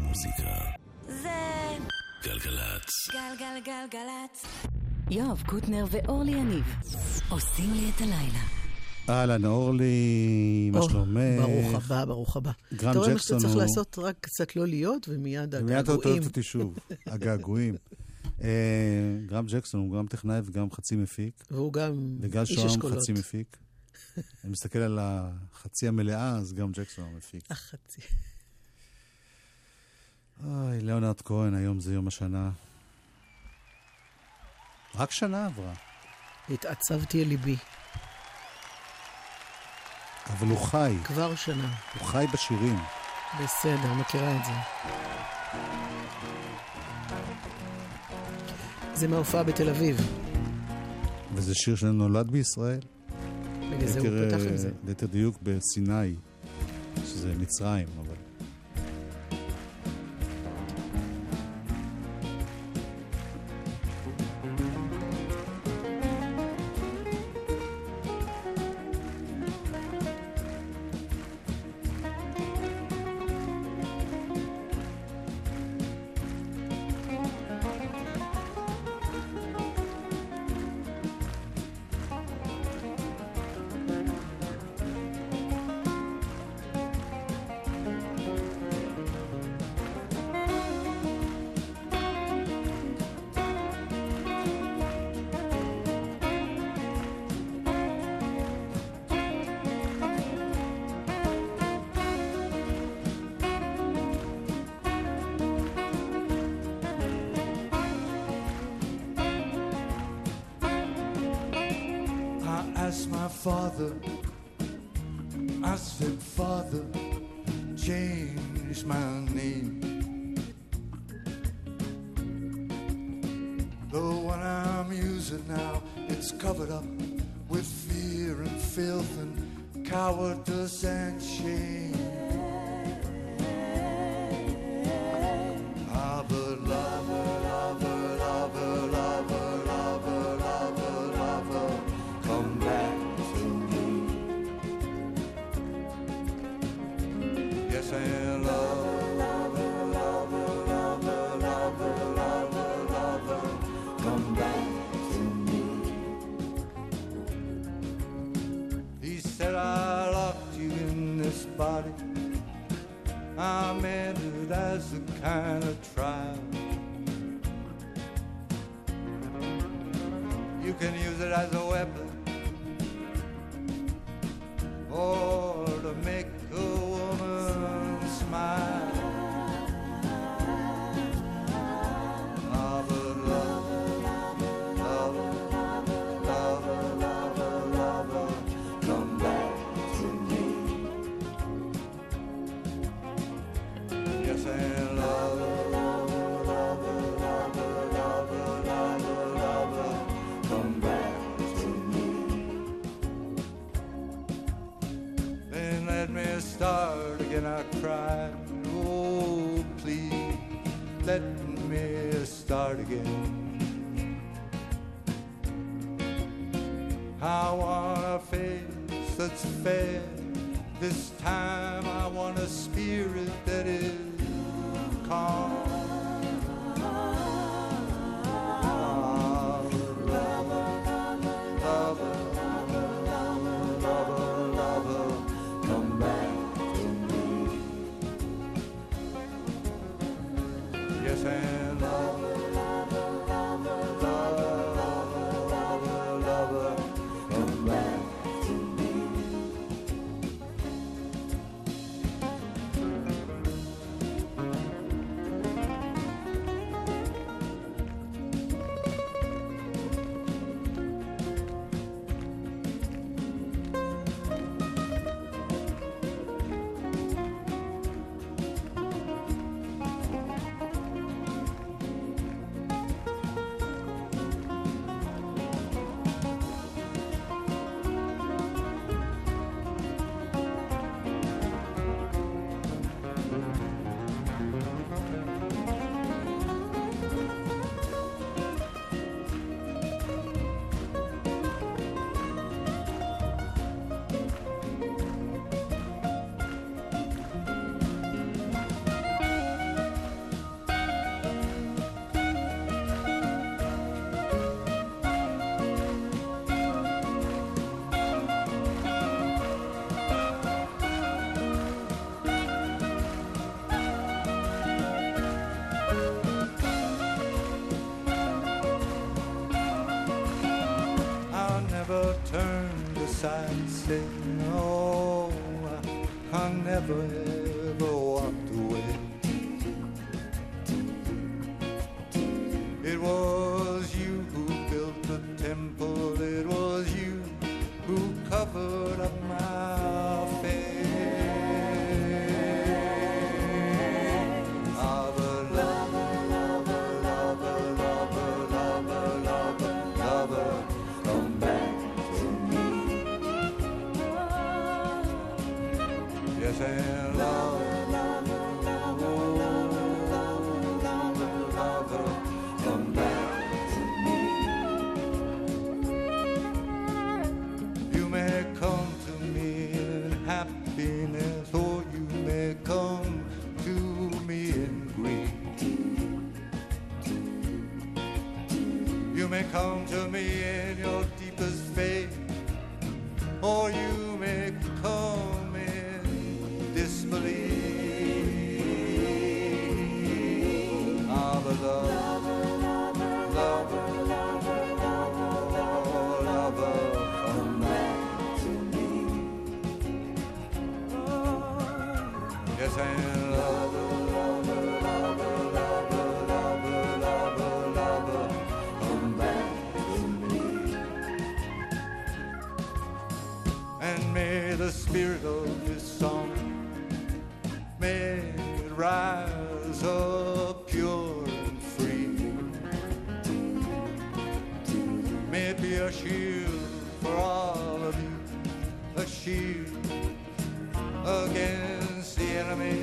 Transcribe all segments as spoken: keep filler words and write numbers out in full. מוזיקה זה גלגלץ גלגלגלגלץ יואב קוטנר ואורלי יניב עושים לי את הלילה. אהלן אורלי, מה שלומך? ברוך הבא, ברוך הבא. אתה רואה מה שצריך לעשות, רק קצת לא להיות ומיד הגעגועים. ומיד אתה אותי שוב, הגעגועים. גרם ג'קסון הוא גם טכנאי וגם חצי מפיק. והוא גם איש אשכולות. וגל חצי מפיק. אני מסתכל על החצי המלאה, אז גם ג'קסון המפיק. החצי. אוי, ליאונרד כהן, היום זה יום השנה. רק שנה עברה. התעצבתי אל ליבי. אבל הוא חי. כבר שנה. הוא חי בשירים. בסדר, מכירה את זה. זה מההופעה בתל אביב. וזה שיר שנולד בישראל. בגלל זה הוא פתח עם זה. ליתר דיוק בסיני, שזה מצרים, אבל... Father, I said, Father, change my name. The one I'm using now, it's covered up with fear and filth and cowardice and shame. Kind of trial. You can use it as a weapon or to make a woman smile. Lover, lover, lover, lover, lover, lover, come back to me. Yes, I am. Start again, I cried. Oh, please, let me start again. I wanna face that's fair. This time I want a spirit that is calm. side said no, I never ever walked away. It was you who built the temple, it was you who covered up my face. I and lover, lover, lover, lover, lover, lover, lover, come back to me. You may come to me in happiness, or you may come to me in grief. You may come to me in your deepest faith, or you may come disbelieve. Our love, love, love, love, love, love, love, love, come back to me. Yes, and love, love, love, love, love, love, love, love, come back to me. And may the spirit of this song rise up pure and free. May it be a shield for all of you, a shield against the enemy.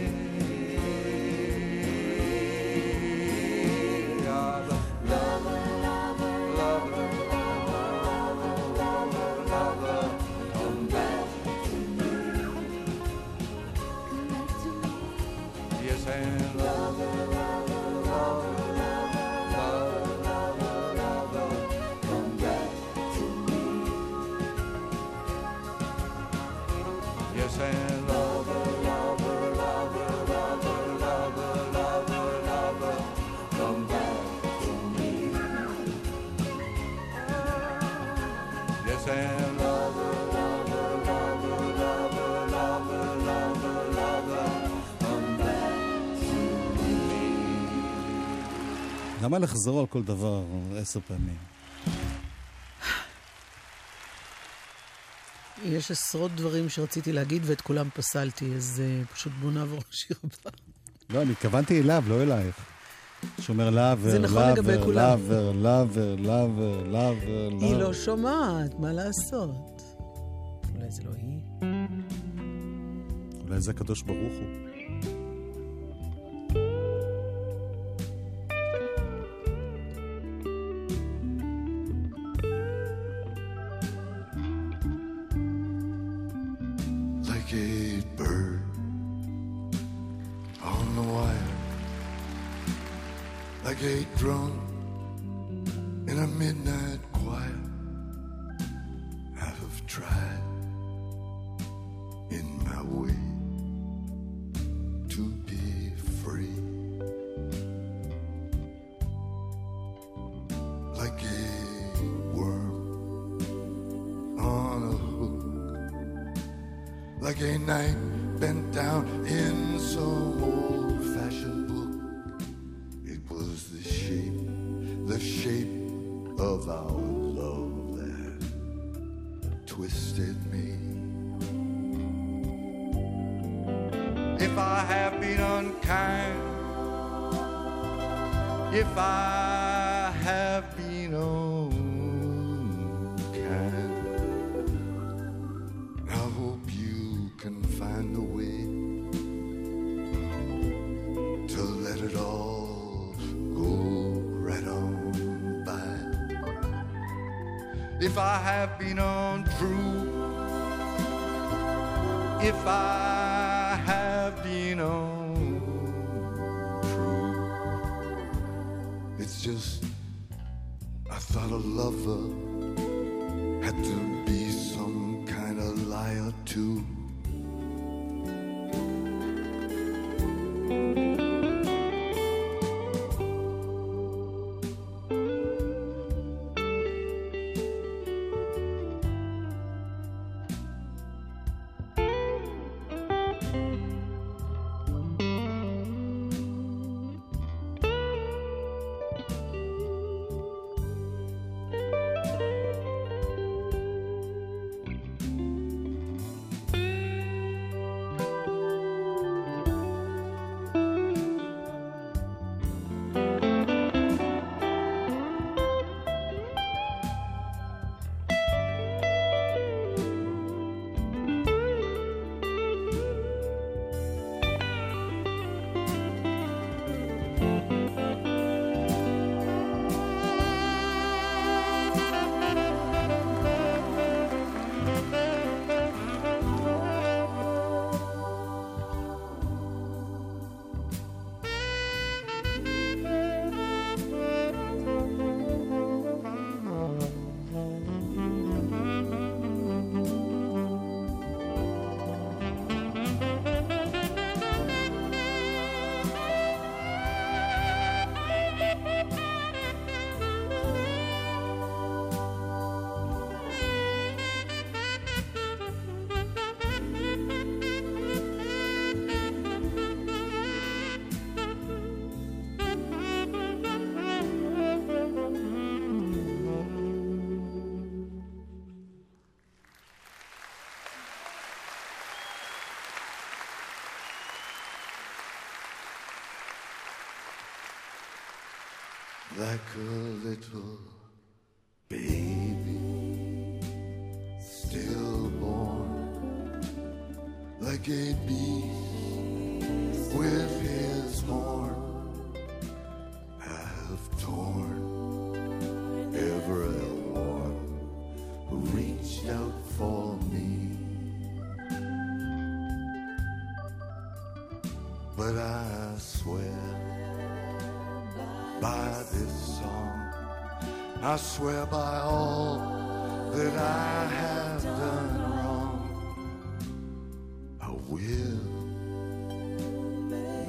למה לחזור על כל דבר עשר פעמים? יש עשרות דברים שרציתי להגיד ואת כולם פסלתי, אז פשוט בוא נעבור לשיר הבא. לא, אני התכוונתי אליו, לא אלייך. שומר לאבר, לאבר, לאבר, לאבר, לאבר, לאבר. היא לא שומעת, מה לעשות? אולי זה לא היא. אולי זה הקדוש ברוך הוא. If I have been untrue, if I have been untrue, it's just I thought a lover had to be some kind of liar too. like a little baby stillborn, like a beast with his horn. I have torn ever a one who reached out for me, but I swear by this song, I swear by all that I have done wrong, I will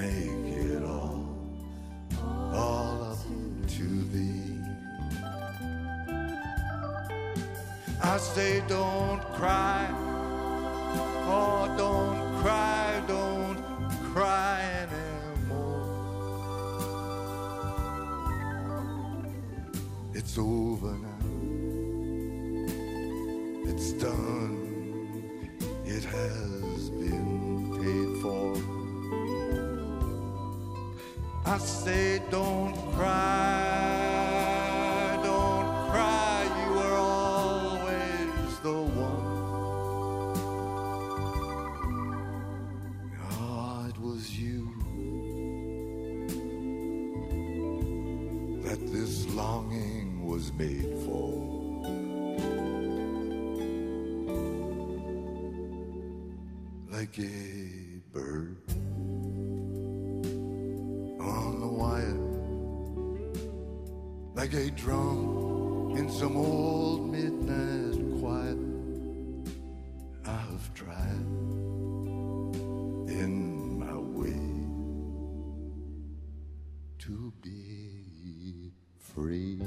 make it all, all up to thee. I say don't cry, oh don't cry, don't cry anymore. It's over now, it's done, it has been paid for. I say don't cry, don't cry, you were always the one. Oh, it was you that this longing was made for. Like a bird on the wire, like a drum in some old midnight quiet, I have tried in my way to be free.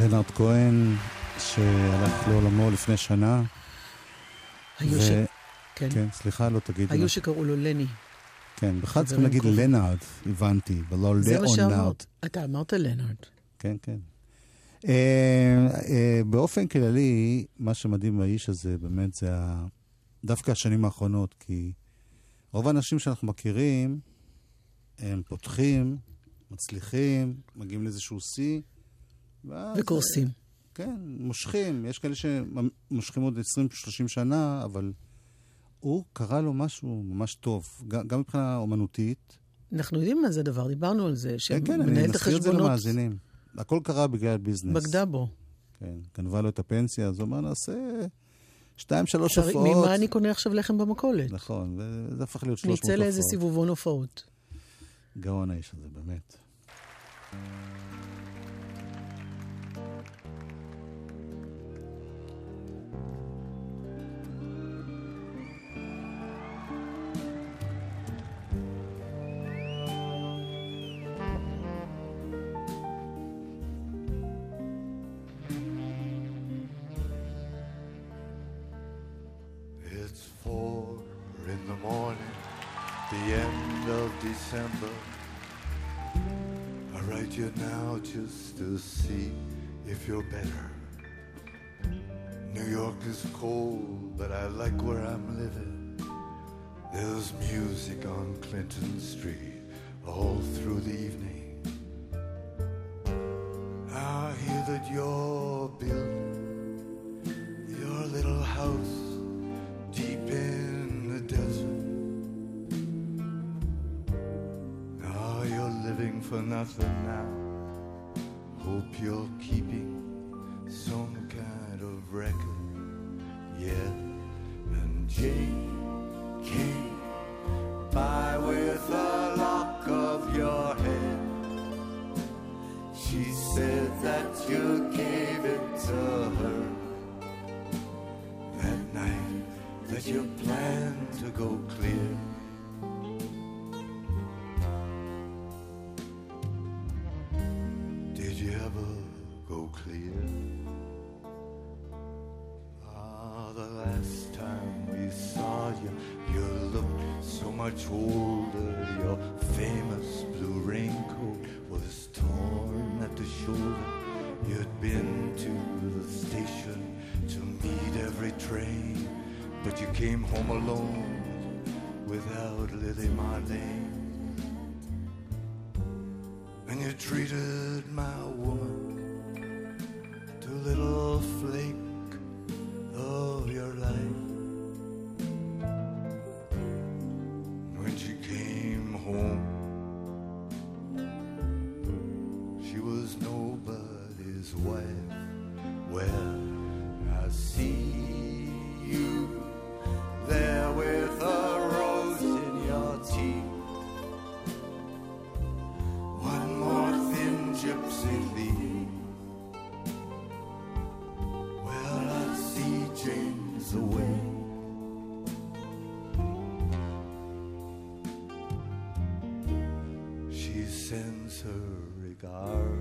לנארד כהן שהלך לעולמו לפני שנה. היו ו... ש... כן. כן, סליחה, לא תגידי. היו לה... שקראו לו לני. כן, בכלל צריכים להגיד כל... לנארד, הבנתי, ולא לאונארד. זה מה שאמרת, אתה אמרת לנארד. כן, כן. אה, אה, באופן כללי, מה שמדהים באיש הזה, באמת זה ה... דווקא השנים האחרונות, כי רוב האנשים שאנחנו מכירים, הם פותחים, מצליחים, מגיעים לאיזשהו סי, וקורסים. כן, מושכים. יש כאלה שמושכים עוד עשרים שלושים שנה, אבל הוא קרא לו משהו ממש טוב, גם מבחינה אומנותית. אנחנו יודעים מה זה דבר, דיברנו על זה, שמנהל את החשבונות. כן, כן, אני נזכיר את זה למאזינים. הכל קרה בגלל ביזנס. בגדה בו. כן, גנבה לו את הפנסיה, אז הוא אומר, נעשה שתיים, שלוש הופעות. ממה אני קונה עכשיו לחם במכולת? נכון, זה הפך להיות שלוש מאות הופעות. ניצא לאיזה סיבובון הופעות. גאון האיש הזה, באמת. December, I write you now just to see if you're better. New York is cold, but I like where I'm living. There's music on Clinton Street all through the evening. I hear that you're building your little house deep in the desert. Living for nothing now, hope you're keeping some kind of record. Yeah, and Jane came by with a lock of your hair. She said that you gave it to her that night that you planned to go clear. Ah, the last time we saw you, you looked so much older. Your famous blue raincoat was torn at the shoulder. You'd been to the station to meet every train, But you came home alone without Lily Marlene, and you treated my woman to a little flake of your life. When she came home, she was nobody's wife. Well, I see you there with a rose in your teeth, one more thin gypsy leaf. Well, I see James away. She sends her regards.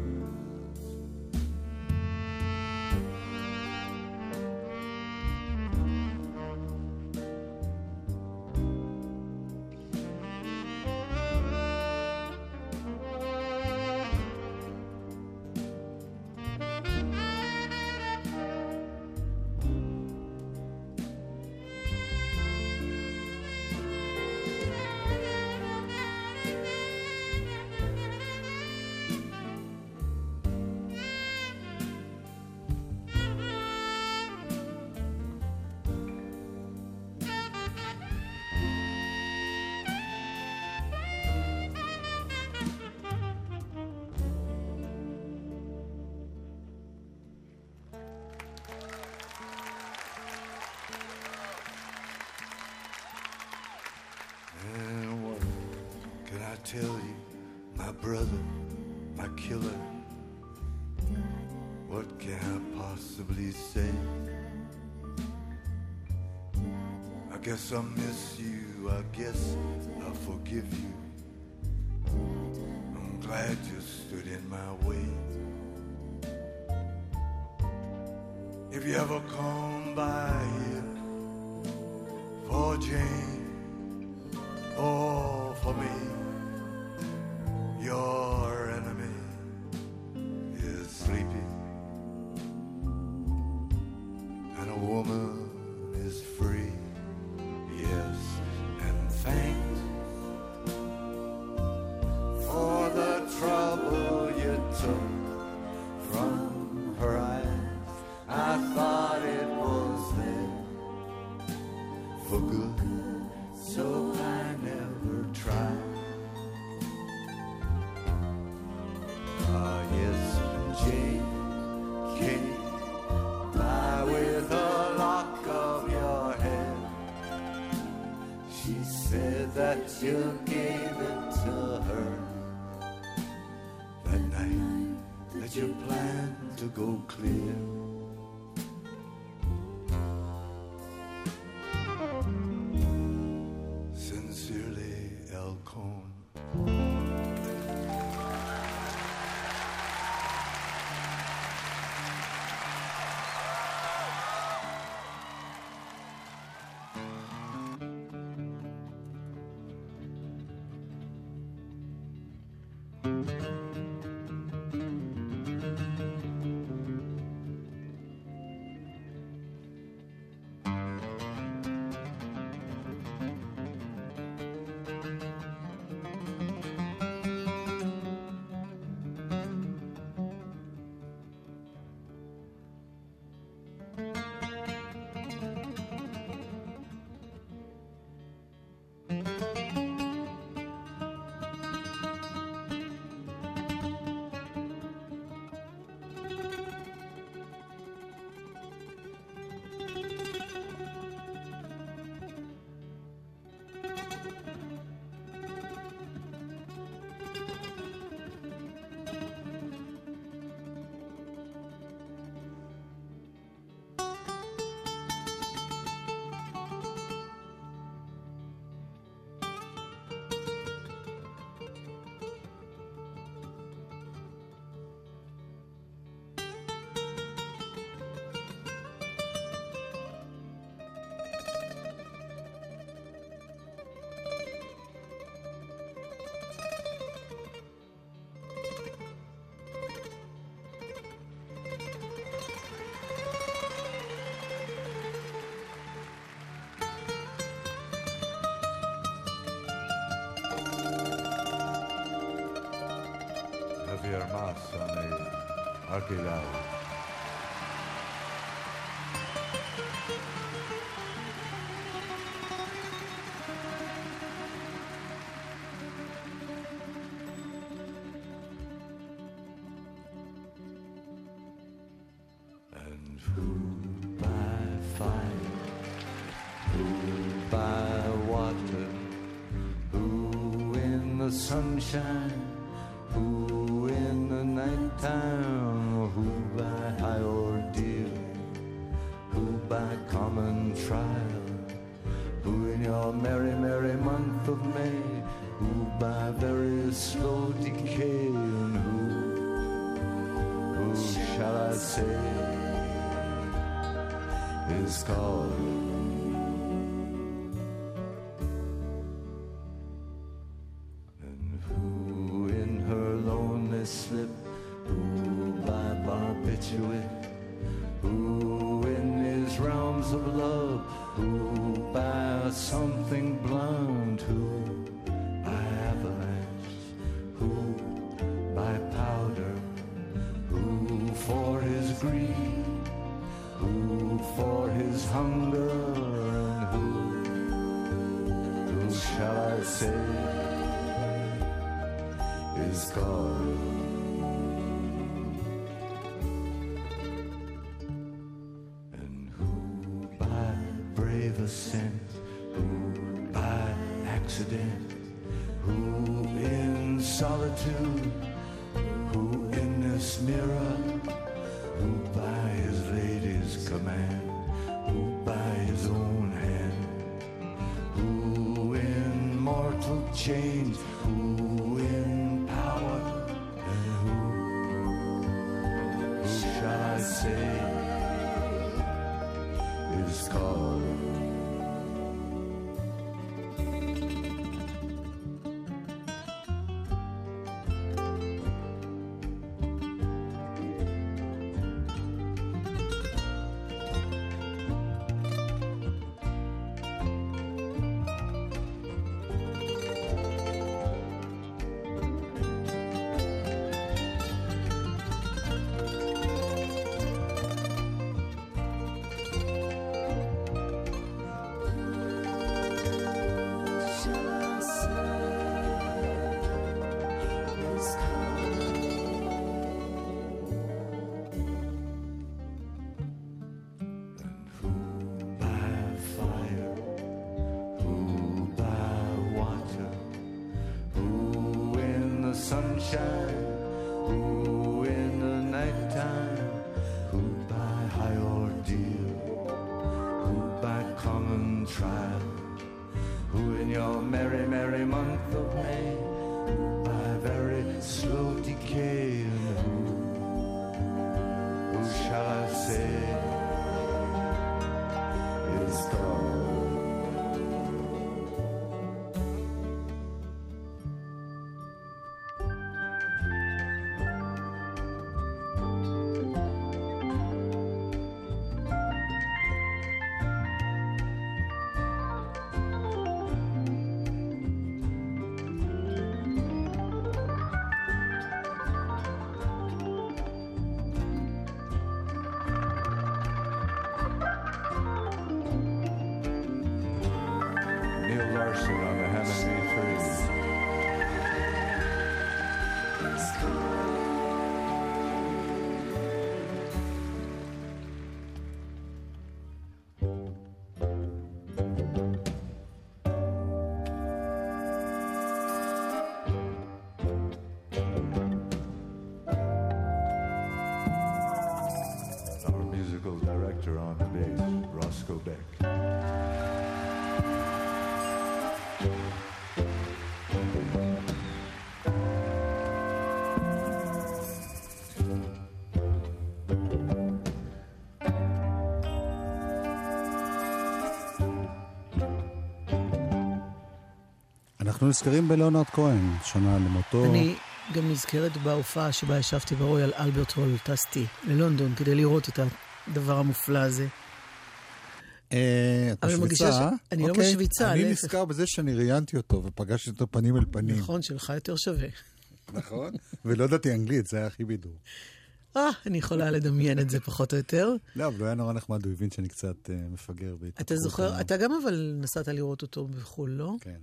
Tell you, my brother, my killer, what can I possibly say? I guess I miss you, I guess I forgive you. I'm glad you stood in my way. If you ever come by here for Jane or for me, your enemy is sleeping, and a woman is free. Yes, and thanks for the trouble you took from her eyes. I thought it was there for good, so I never tried. You gave it to her that night that you planned to go clear. Sincerely, L. Cohen. Javier Mas on the archidao. Sunshine, who in the nighttime, who by high ordeal, who by common trial, who in your merry, merry month of May, who by very slow decay, and who, who shall I say is called? Slip, who by barbiturate, who in these realms of love, who by something blonde, who by avalanche, who by powder, who for his greed, who for his hunger, and who, who shall I say? Is called. And who by brave ascent, who by accident, who in solitude, who in this mirror, who by his lady's command, who by his own hand, who in mortal chains, who in I say is called. אנחנו נזכרים בלאונרד כהן, שנה למותו. אני גם נזכרת בהופעה שבה ישבתי ברויאל אלברט הול, טסתי ללונדון כדי לראות את הדבר המופלא הזה. את משוויצה? אני לא משוויצה. אני נזכר בזה שאני ראיינתי אותו ופגשתי אותו פנים אל פנים. נכון, שלך יותר שווה. נכון? ולא ידעתי אנגלית, זה היה הכי בידור. אה, אני יכולה לדמיין את זה פחות או יותר. לא, אבל הוא היה נורא נחמד, הוא הבין שאני קצת מפגר. אתה זוכר, אתה גם אבל נסעת לראות אותו בחול, לא? כן.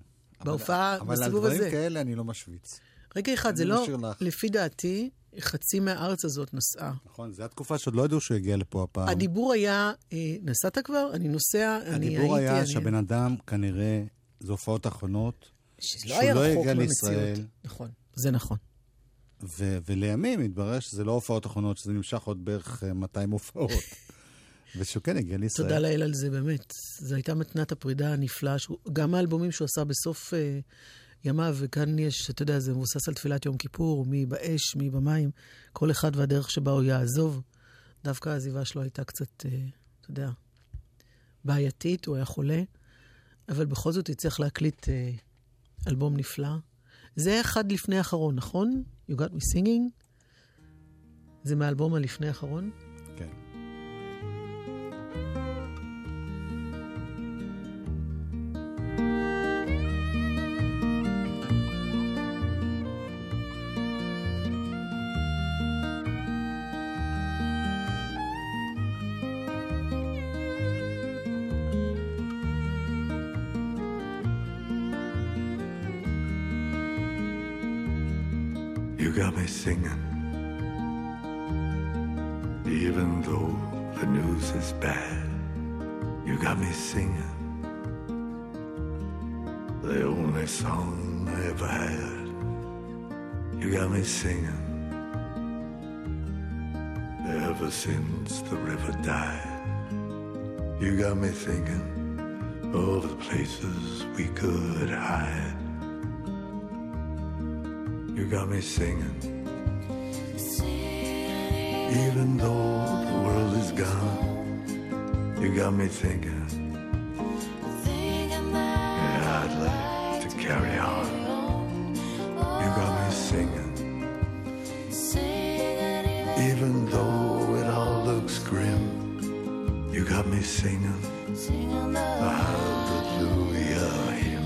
בהופעה, בסיבוב הזה. אבל על דברים כאלה אני לא משוויץ. רגע אחד, זה לא, לפי דעתי, חצי מהארץ הזאת נסעה. נכון, זו התקופה שעוד לא ידעו שהוא הגיע לפה הפעם. הדיבור היה, נסעת כבר? אני נוסע, אני הייתי. הדיבור היה שהבן אדם כנראה, זה הופעות אחרונות, שהוא לא הגיע לישראל. נכון, זה נכון. ולימים התברר שזה לא הופעות אחרונות, שזה נמשך עוד בערך מאתיים הופעות. ושהוא כן הגיע לישראל. תודה לאל על זה, באמת. זו הייתה מתנת הפרידה הנפלאה, גם האלבומים שהוא עשה בסוף ימיו, וכאן יש, אתה יודע, זה מבוסס על תפילת יום כיפור, מי באש, מי במים, כל אחד והדרך שבה הוא יעזוב. דווקא העזיבה שלו הייתה קצת, אתה יודע, בעייתית, הוא היה חולה, אבל בכל זאת יצטרך להקליט אלבום נפלא. זה אחד לפני האחרון, נכון? You got me singing? זה מהאלבום הלפני האחרון? כן. Got me singing, even though the news is bad. You got me singing, the only song I ever had. You got me singing, ever since the river died. You got me thinking of the places we could hide. You got me singing, even though the world is gone. You got me thinking, yeah, I'd like to carry on. You got me singing, even though it all looks grim. You got me singing the Hallelujah hymn.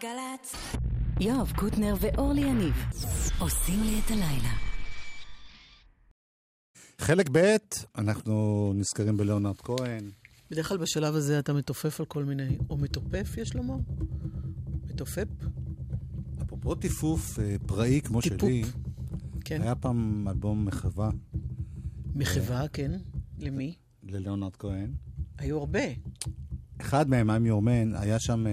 גלגלצ. יואב קוטנר ואורלי יניב עושים לי את הלילה. חלק ב' אנחנו נזכרים בלאונרד כהן. בדרך כלל בשלב הזה אתה מתופף על כל מיני, או מתופף יש לומר? מתופף? אפרופו טיפוף פראי כמו טיפופ. שלי. כן. היה פעם אלבום מחווה. מחווה, ו... כן. למי? ללאונרד כהן. היו הרבה. אחד מהם, I'm Your Man, היה שם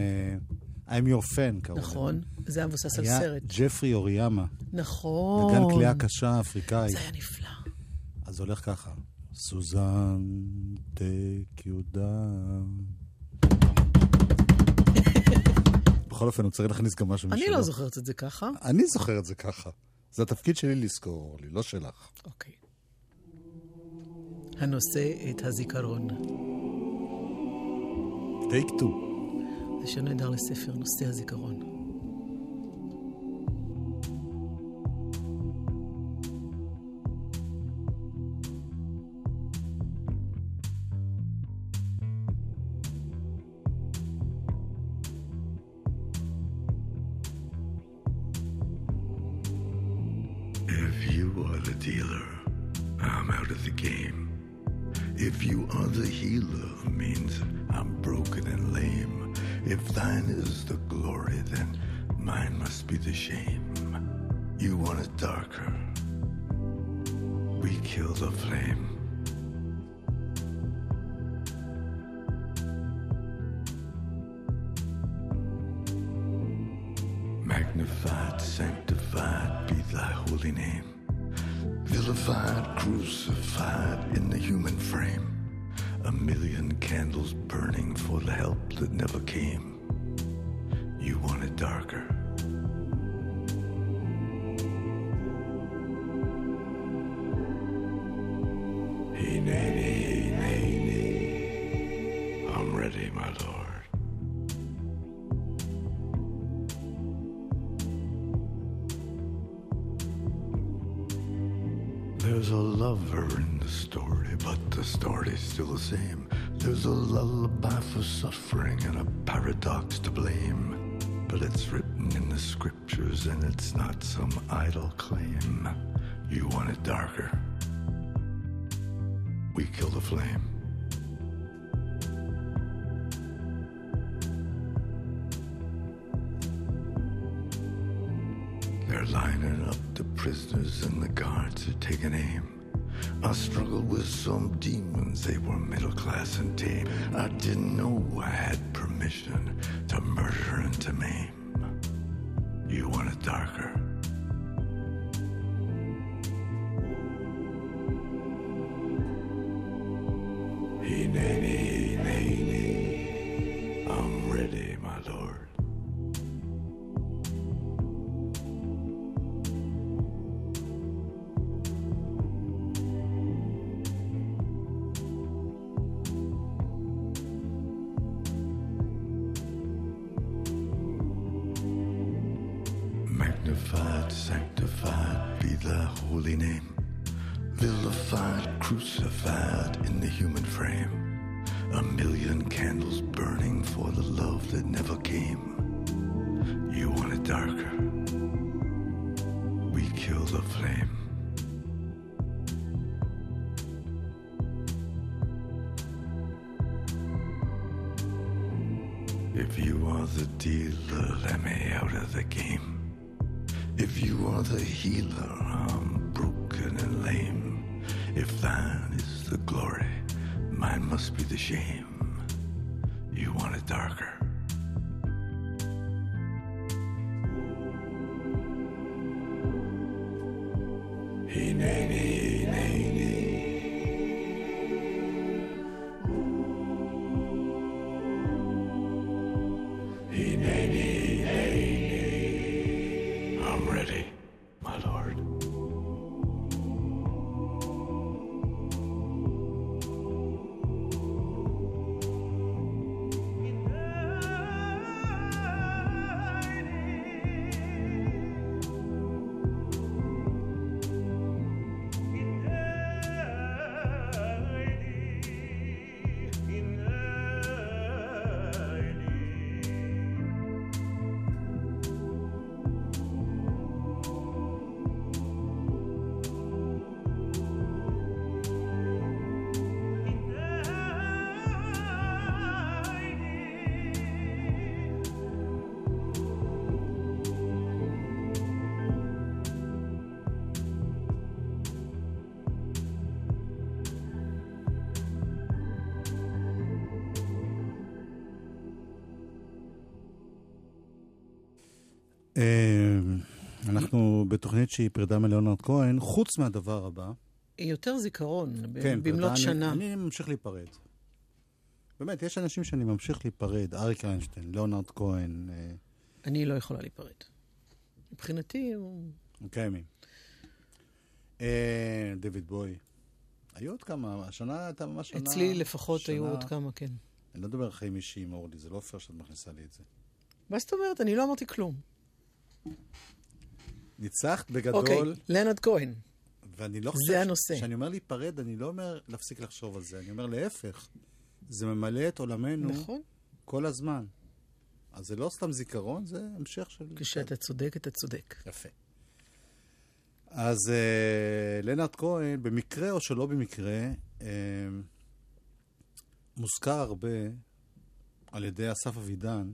I'm Your Fan, קראו. נכון, זה המבוסס על סרט. היה ג'פרי אוריאמה. נכון. נגן כליה קשה אפריקאי. זה היה נפלא. אז הולך ככה. סוזן, take you down. בכל אופן, הוא צריך להכניס גם משהו משלו. אני לא זוכרת את זה ככה. אני זוכרת את זה ככה. זה התפקיד שלי לזכור, אורלי, לא שלך. אוקיי. הנושא את הזיכרון. טייק טו. זה שיר נהדר לספר, נושא הזיכרון. If you are the dealer, I'm out of the game. If you are the healer, means I'm broken and lame. If thine is the glory, then mine must be the shame. You want it darker. We kill the flame. Magnified, sanctified be thy holy name. Vilified, crucified in the human frame. A million candles burning for the help that never came. You want it darker. Hineni, Hineni. I'm ready, my lord. There's a lover in the story, but the story's still the same. There's a lullaby for suffering and a paradox to blame. But it's written in the scriptures and it's not some idle claim. You want it darker. We kill the flame. They're lining up the prisoners and the guards are taking aim. I struggled with some demons, they were middle class and tame. I didn't know I had permission to murder and to maim. You want it darker. Hineni, Hineni, I'm ready, my lord. Magnified, sanctified be thy holy name. Vilified, crucified in the human frame. A million candles burning for the love that never came. You want it darker. We kill the flame. If you are the dealer, let me out of the game. If you are the healer, I'm broken and lame. If thine is the glory, mine must be the shame. You want it darker. Hineni, Hineni. אנחנו בתוכנית שהיא פרידה מלאונרד כהן, חוץ מהדבר הבא. יותר זיכרון, במלות שנה. אני ממשיך להיפרד. באמת, יש אנשים שאני ממשיך להיפרד, אריק איינשטיין, ליאונרד כהן. אני לא יכולה להיפרד. מבחינתי הוא... קיימים. דויד בוי. היו עוד כמה, השנה הייתה ממש שנה... אצלי לפחות היו עוד כמה, כן. אני לא מדבר חיים אישי עם אורלי, זה לא פייר שאת מכניסה לי את זה. מה זאת אומרת? אני לא אמרתי כלום. ניצחת בגדול... אוקיי, ליאונרד כהן. ואני לא חושב... זה הנושא. כשאני אומר להיפרד, אני לא אומר להפסיק לחשוב על זה, אני אומר להפך. זה ממלא את עולמנו כל הזמן. אז זה לא סתם זיכרון, זה המשך של... כשאתה צודק, אתה צודק. יפה. אז uh, ליאונרד כהן, במקרה או שלא במקרה, uh, מוזכר הרבה על ידי אסף אבידן.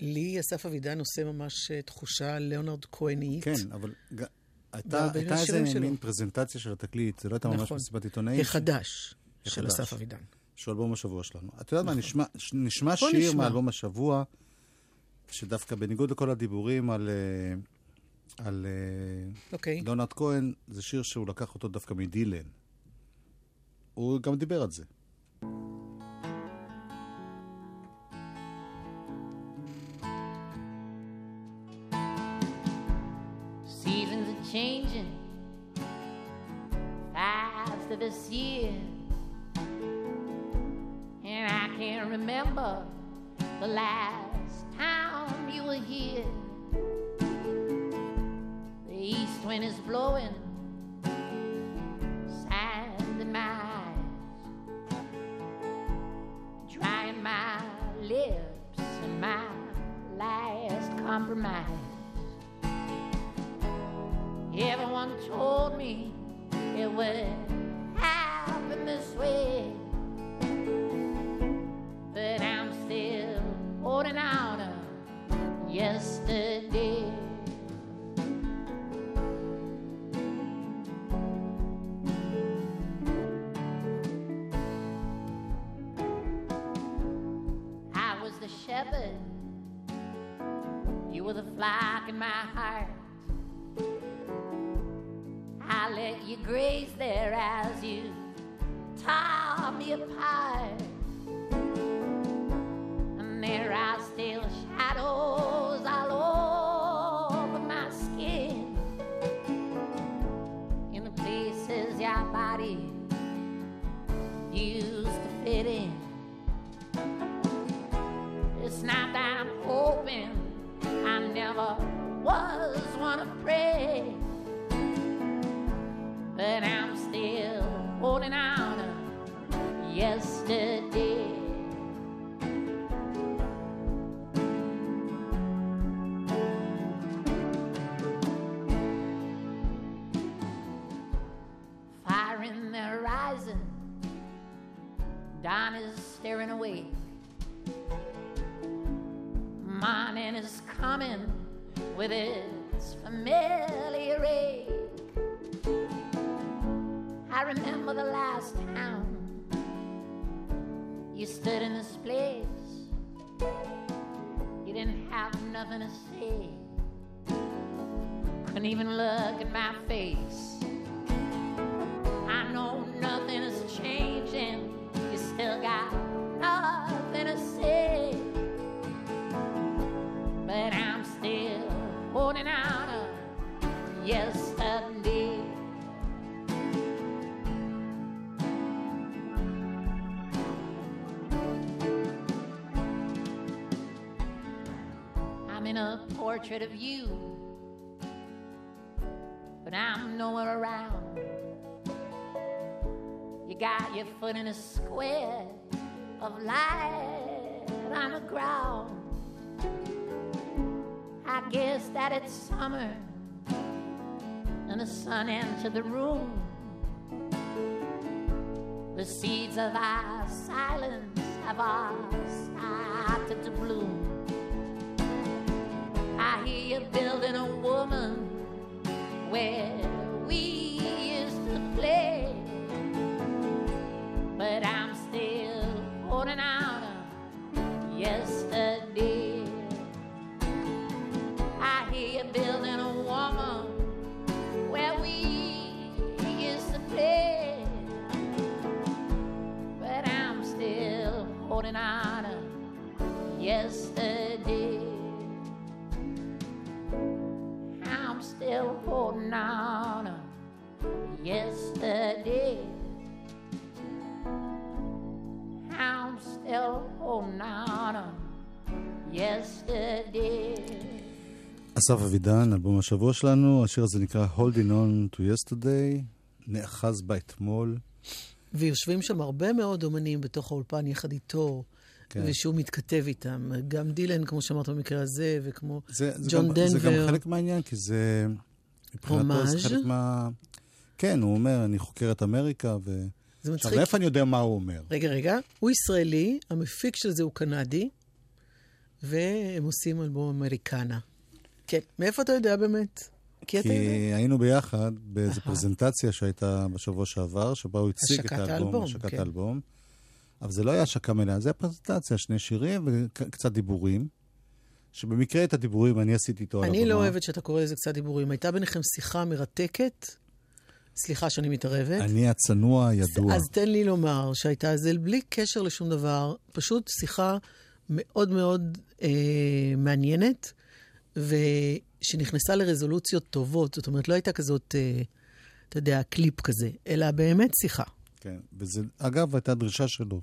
לי אסף אבידן עושה ממש תחושה ליאונרד כהנית. כן, אבל ג... הייתה איזה מין פרזנטציה של התקליט, זה לא הייתה ממש נכון. מסיבת עיתונאים. החדש ש... של אסף אבידן. שהוא אלבום השבוע שלנו. אתה יודע נכון. מה, נשמע, נשמע שיר נשמע. מאלבום השבוע, שדווקא בניגוד לכל הדיבורים על... Uh, על okay. ליאונרד כהן, זה שיר שהוא לקח אותו דווקא מדילן. הוא גם דיבר על זה. Seasons are changing fast this year, and I can't remember the last time you were here. The east wind is blowing sand in my eyes, drying my lips and my last compromise. Everyone told me it would happen this way, but I'm still holding out of yesterday. Shepherd, you were the flock in my heart. I let you graze there as you tore me apart, and there are still shadows all over my skin in the places your body used to fit in. It's not that I'm hoping, I never was one to pray, but I'm still holding on to yesterday. Fire in the horizon, dawn is staring away. Morning is coming with its familiar ache. I remember the last time you stood in this place. You didn't have nothing to say, couldn't even look at my face. I know nothing is changing, you still got nothing to say, but I'm still holding out on yesterday. I'm in a portrait of you, but I'm nowhere around. You got your foot in a square of light on the ground. I guess that it's summer and the sun entered the room. The seeds of our silence have all started to bloom. I hear you building a woman where we used to play, but I'm still holding out on yesterday. I yesterday. I'm still holding on yesterday. אסף אבידן, אלבום השבוע שלנו, השיר הזה נקרא Holding On to Yesterday, נאחז באתמול. ויושבים שם הרבה מאוד אומנים בתוך האולפן יחד איתו, כן. ושהוא מתכתב איתם. גם דילן, כמו שאמרת במקרה הזה, וכמו זה, זה ג'ון גם, דנבר. זה גם חלק מהעניין, כי זה... הומאז'? מה... כן, הוא אומר, אני חוקר את אמריקה, ו... זה מצחיק. עכשיו, איפה אני יודע מה הוא אומר? רגע, רגע. הוא ישראלי, המפיק של זה הוא קנדי, והם עושים אלבום אמריקנה. כן. מאיפה אתה יודע באמת? כי, כי היינו ביחד באיזו פרזנטציה שהייתה בשבוע שעבר, שבה הוא הציג את האלבום, השקת כן. האלבום. אבל זה לא היה השקה מלאה, זה היה פרזנטציה, שני שירים וקצת דיבורים, שבמקרה את הדיבורים אני עשיתי איתו על הבמה. אני לא אוהבת שאתה קורא לזה קצת דיבורים. הייתה ביניכם שיחה מרתקת, סליחה שאני מתערבת. אני הצנוע ידוע. אז תן לי לומר שהייתה זה בלי קשר לשום דבר, פשוט שיחה מאוד מאוד אה, מעניינת, ושנכנסה לרזולוציות טובות, זאת אומרת, לא הייתה כזאת, אתה יודע, קליפ כזה, אלא באמת שיחה. כן, וזה, אגב, הייתה דרישה שלו,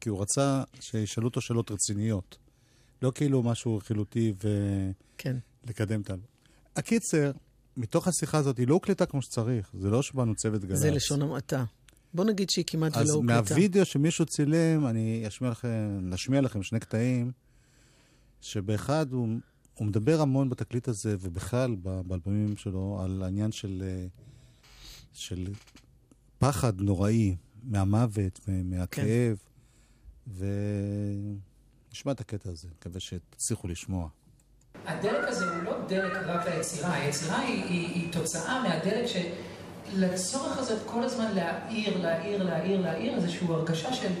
כי הוא רצה שישאלו אותו שאלות רציניות, לא כאילו משהו חילוטי ולקדם את הלב. הקיצר, מתוך השיחה הזאת, היא לא הוקלטה כמו שצריך, זה לא שבנו צוות גלץ. זה לשון המעטה. בוא נגיד שהיא כמעט ולא הוקלטה. אז מהווידאו שמישהו צילם, אני אשמיע לכם, נשמיע לכם שני קטעים, שבאחד הוא... הוא מדבר המון בתקליט הזה, ובכלל באלבומים שלו, על העניין של, של פחד נוראי מהמוות, מהכאב, כן. ונשמע את הקטע הזה, מקווה שתצליחו לשמוע. הדלק הזה הוא לא דלק רק ליצירה, היצירה היא, היא, היא תוצאה מהדלק שלצורך הזה כל הזמן להעיר, להעיר, להעיר, להעיר, איזושהי הרגשה של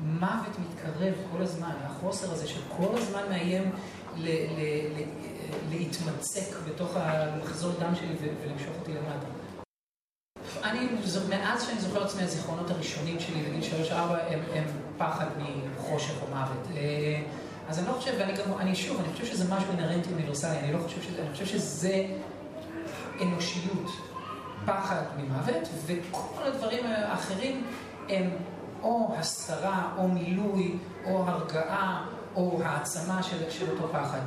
מוות מתקרב כל הזמן, החוסר הזה שכל הזמן מאיים ל- ל- ל- להתמצק בתוך המחזור דם שלי ו- ולמשוך אותי למטה. אני, מאז שאני זוכר עצמי, הזיכרונות הראשונים שלי בגיל שלוש ארבע הם, הם פחד מחושך או מוות. אז אני לא חושב, ואני גם, אני שוב, אני חושב שזה משהו אינהרנטי אוניברסלי, אני לא חושב שזה, אני חושב שזה אנושיות, פחד ממוות, וכל הדברים האחרים הם או הסתרה, או מילוי, או הרגעה, או העצמה של, של אותו פחד,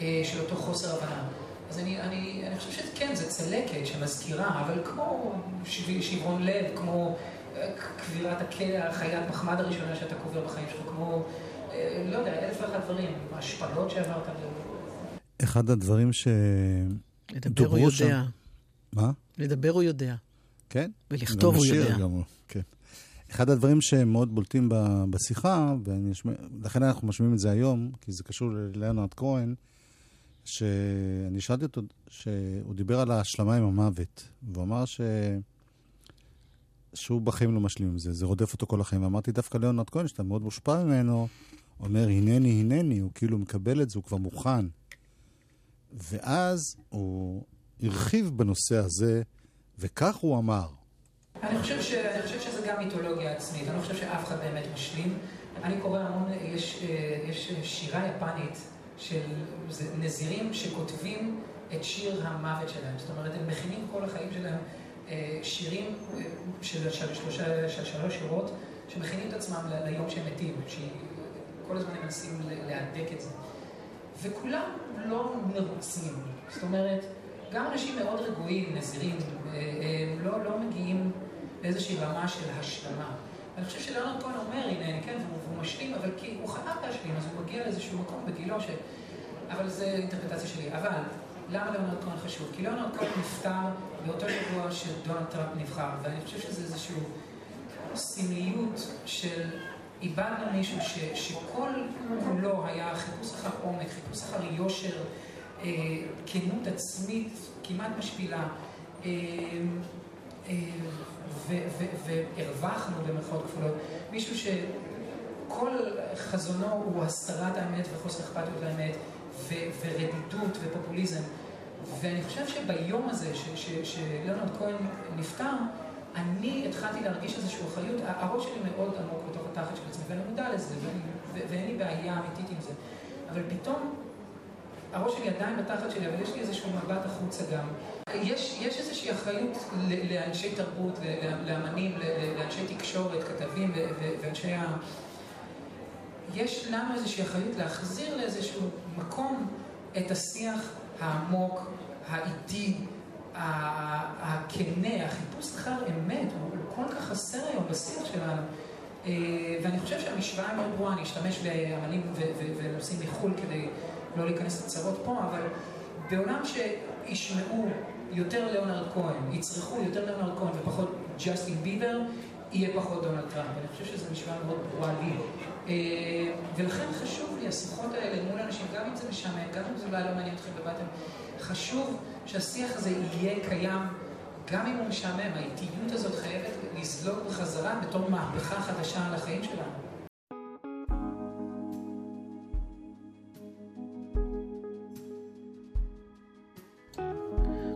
של אותו חוסר הבנה. אז אני, אני, אני חושב שכן, זה צלקת שמזכירה, אבל כמו שברון לב, כמו קבירת הכלח, חיית מחמד הראשונה שאתה קובע בחיים שלך, כמו, לא יודע, אלף ואחת דברים, השפלות שעברת. אחד הדברים ש... לדבר הוא יודע. שם... מה? לדבר הוא יודע. כן? ולכתוב הוא יודע. גם... כן. אחד הדברים שהם מאוד בולטים בשיחה, ולכן אנחנו משמיעים את זה היום, כי זה קשור ללאונרד כהן, שאני שאלתי אותו, שהוא דיבר על ההשלמה עם המוות, והוא אמר ש... שהוא בחיים לא משלים עם זה, זה רודף אותו כל החיים, ואמרתי דווקא לאונרד כהן, שאתה מאוד מושפע ממנו, אומר, הנני, הנני, הוא כאילו מקבל את זה, הוא כבר מוכן. ואז הוא הרחיב בנושא הזה, וכך הוא אמר, אני חושב, ש... אני חושב שזה גם מיתולוגיה עצמית, אני לא חושב שאף אחד באמת משלים. אני קורא המון, יש, יש שירה יפנית של נזירים שכותבים את שיר המוות שלהם. זאת אומרת, הם מכינים כל החיים שלהם שירים של, של, שלושה, של שלוש שירות, שמכינים את עצמם ליום שהם מתים, שכל הזמן הם מנסים להדק את זה. וכולם לא מרוצים. זאת אומרת, גם אנשים מאוד רגועים, נזירים, הם לא, לא מגיעים לאיזושהי רמה של השלמה. אני חושב שלאונרד כהן אומר, הנה, כן, והוא משלים, אבל כי הוא חייב להשלים, אז הוא מגיע לאיזשהו מקום בגילו ש... אבל זו אינטרפרטציה שלי. אבל למה לאונרד כהן חשוב? כי לאונרד כהן נפטר באותו שבוע שדונלד טראמפ נבחר, ואני חושב שזה איזושהי סמליות של איבדנו מישהו ש... שכל כולו היה חיפוש אחר עומק, חיפוש אחר יושר, אה, כנות עצמית כמעט משפילה, והרווחנו במרכאות כפולות מישהו שכל חזונו הוא הסתרת האמת וחוסר אכפתיות האמת ורדידות ופופוליזם. ואני חושב שביום הזה שלאונרד כהן נפטר, אני התחלתי להרגיש איזושהי אחריות. הראש שלי מאוד עמוק בתוך התחת של עצמי, ואני מודע לזה, ואין לי בעיה אמיתית עם זה, אבל פתאום הראש שלי עדיין בתחת שלי, אבל יש לי איזשהו מבט החוצה גם יש, יש איזושהי אחריות לאנשי תרבות, לאמנים, לאנשי תקשורת, כתבים ואנשי ה... יש לנו איזושהי אחריות להחזיר לאיזשהו מקום את השיח העמוק, האיטי, הכנה, החיפוש אחר אמת, הוא כל כך חסר היום בשיח שלנו. ואני חושב שהמשוואה היא מאוד ברורה, אני אשתמש באמנים ונושאים מחול כדי לא להיכנס לצרות פה, אבל בעולם שישמעו יותר ליאונרד כהן, יצרכו יותר ליאונרד כהן ופחות ג'סטין ביבר, יהיה פחות דונלד טראמפ. אני חושב שזו משוואה מאוד ברורה לי. ולכן חשוב לי, השיחות האלה מול אנשים, גם אם זה משעמם, גם אם זה אולי לא מעניין אתכם בבטן, חשוב שהשיח הזה יהיה קיים, גם אם הוא משעמם, האיטיות הזאת חייבת לזלוג בחזרה בתור מהפכה חדשה על החיים שלנו.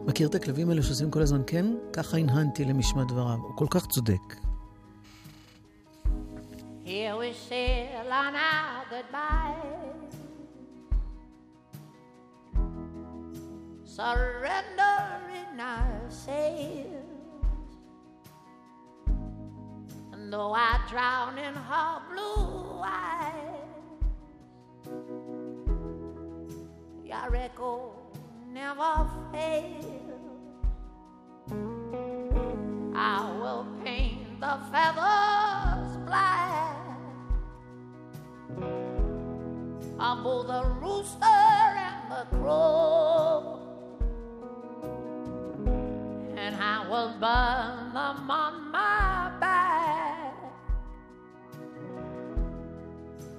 מכיר את הכלבים האלה שעושים כל הזמן כן? ככה הנהנתי למשמע דבריו. הוא כל כך צודק. Here we sail on our goodbye, surrendering ourselves, and though I drown in her blue eyes, your echo never fails. I will paint the feathers black on both the rooster and the crow, and I will burn them on my back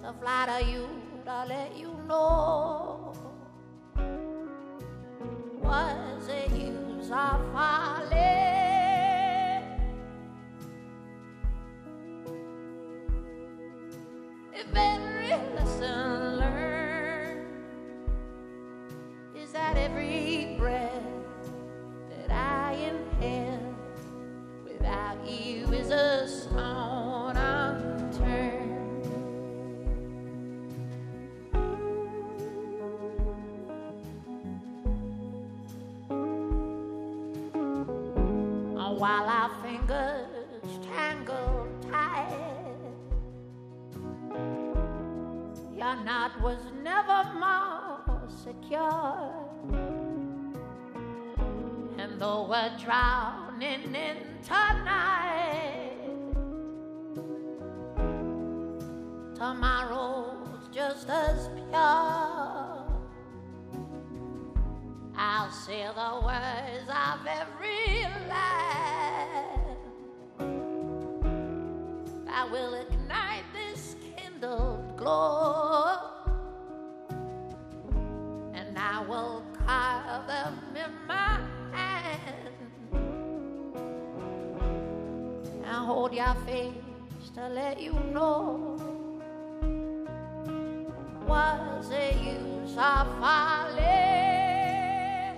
to flatter you, to let you know. What's the use of falling if every lesson is that every breath that I inhale without you is a stone unturned. Oh, while our fingers tangle tight, your knot was never more secure. And though we're drowning in tonight, tomorrow's just as pure. I'll say the words of every line that will ignite this kindled glow, and I will carve them in my hand and hold your face to let you know. What's the use of falling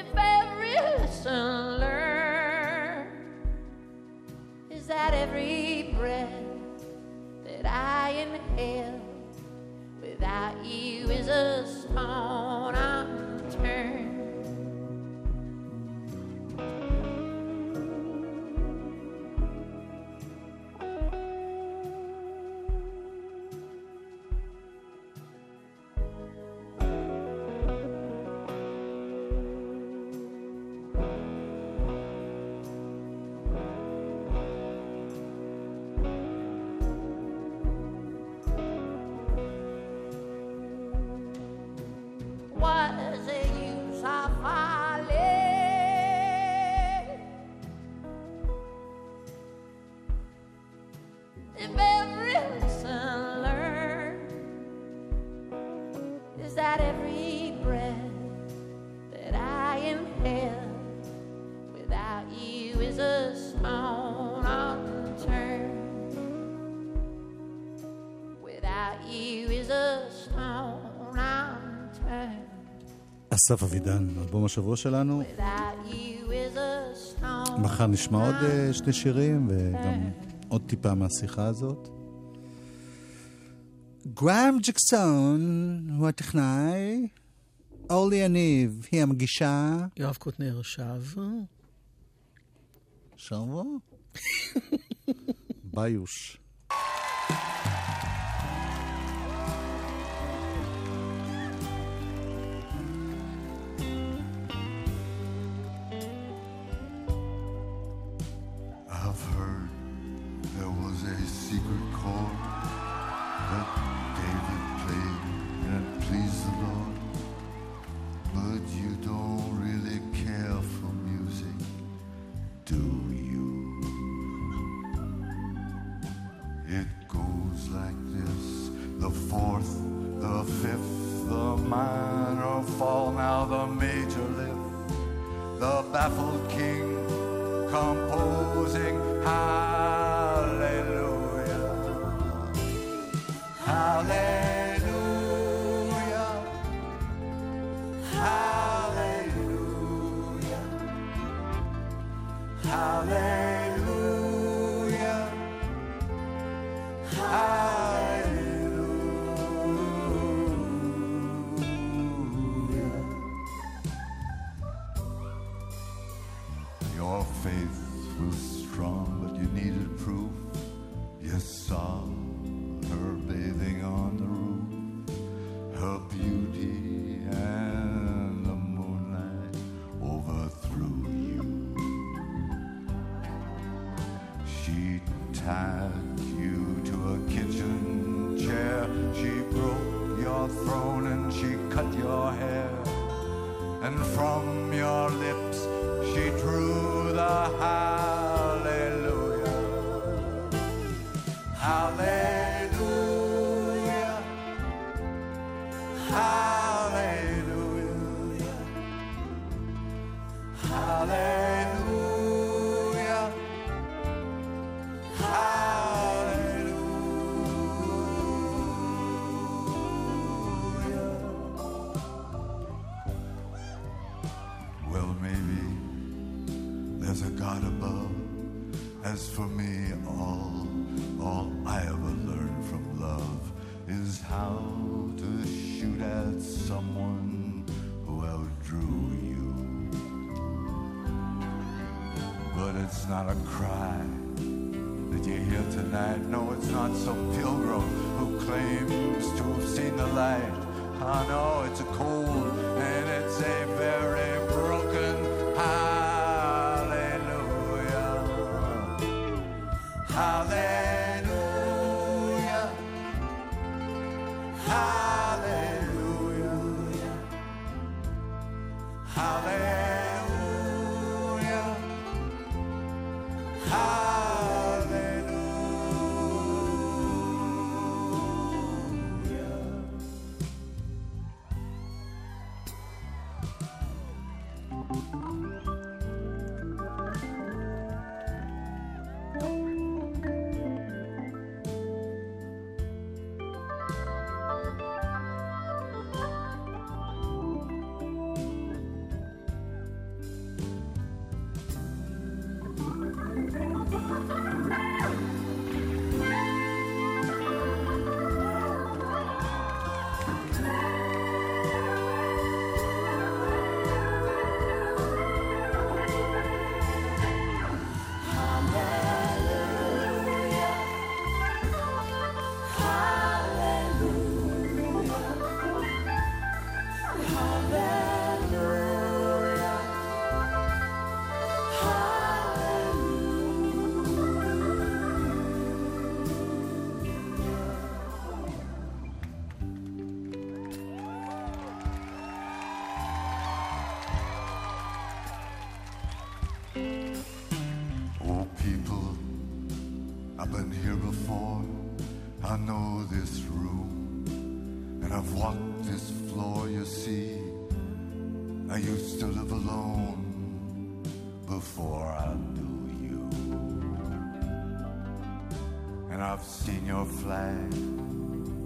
if every lesson learned is that every breath that I inhale without you is a stone unturned. אסף אבידן, אלבום השבוע שלנו. מחר נשמע עוד שני שירים וגם עוד טיפה מהשיחה הזאת. גרם ג'קסון הוא הטכנאי, אורלי יניב היא המגישה. יואב קוטנר שב. שבו? ביוש. I've heard there was a secret chord that David played that pleased the Lord, but you don't really care for music, do you? It goes like this, the fourth, the fifth, the minor fall, now the major lift, the baffled king composing hallelujah, hallelujah, hallelujah, hallelujah, hallelujah. Your faith was strong, but you needed proof. You saw her bathing on the roof, her beauty and the moonlight overthrew you. She tied you to a kitchen chair, she broke your throne and she cut your hair, and from your lips she drew the hallelujah, hallelujah, hallelujah, hallelujah, hallelujah. Well, maybe there's a God above. As for me, all, all I ever learned from love is how to shoot at someone who outdrew you. But it's not a cry that you hear tonight. No, it's not some pilgrim who claims to have seen the light. I know it's a cold and it's a very broken heart. Hallelujah, hallelujah, hallelujah, hallelujah.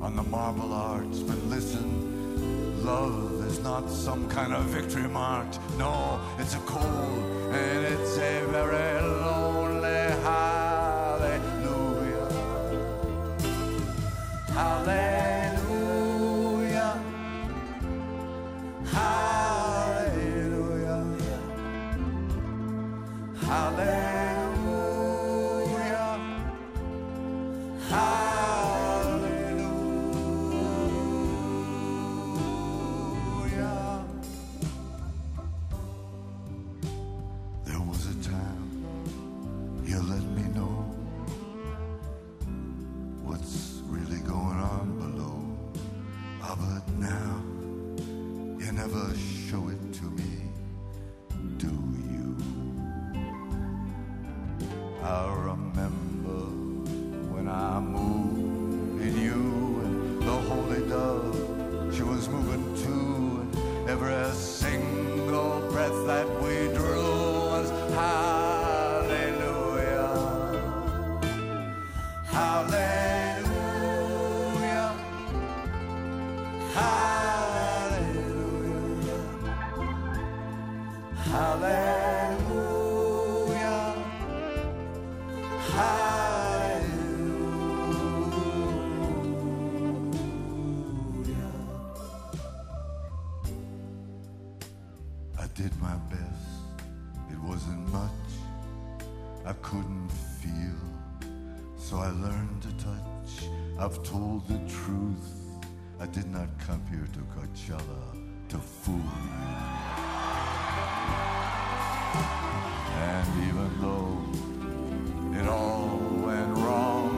On the marble arch, but listen, love is not some kind of victory march. No, it's a cold and it's a very lonely hallelujah, hallelujah. Hallelujah, Hallelujah. There was a time you let me know what's really going on below. Ah, but now you never show it to me. I remember when I moved in you, and the holy dove, she was moving too, and every single breath that we drew was hallelujah, hallelujah, hallelujah, hallelujah. I couldn't feel, so I learned to touch. I've told the truth. I did not come here to Coachella to fool you. And even though it all went wrong,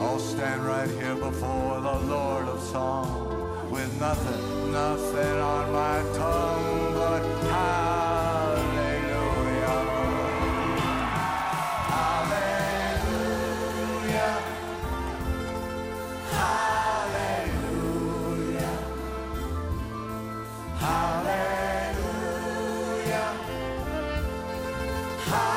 I'll stand right here before the Lord of Song with nothing, nothing on my tongue but hallelujah. Hallelujah. Hallelujah.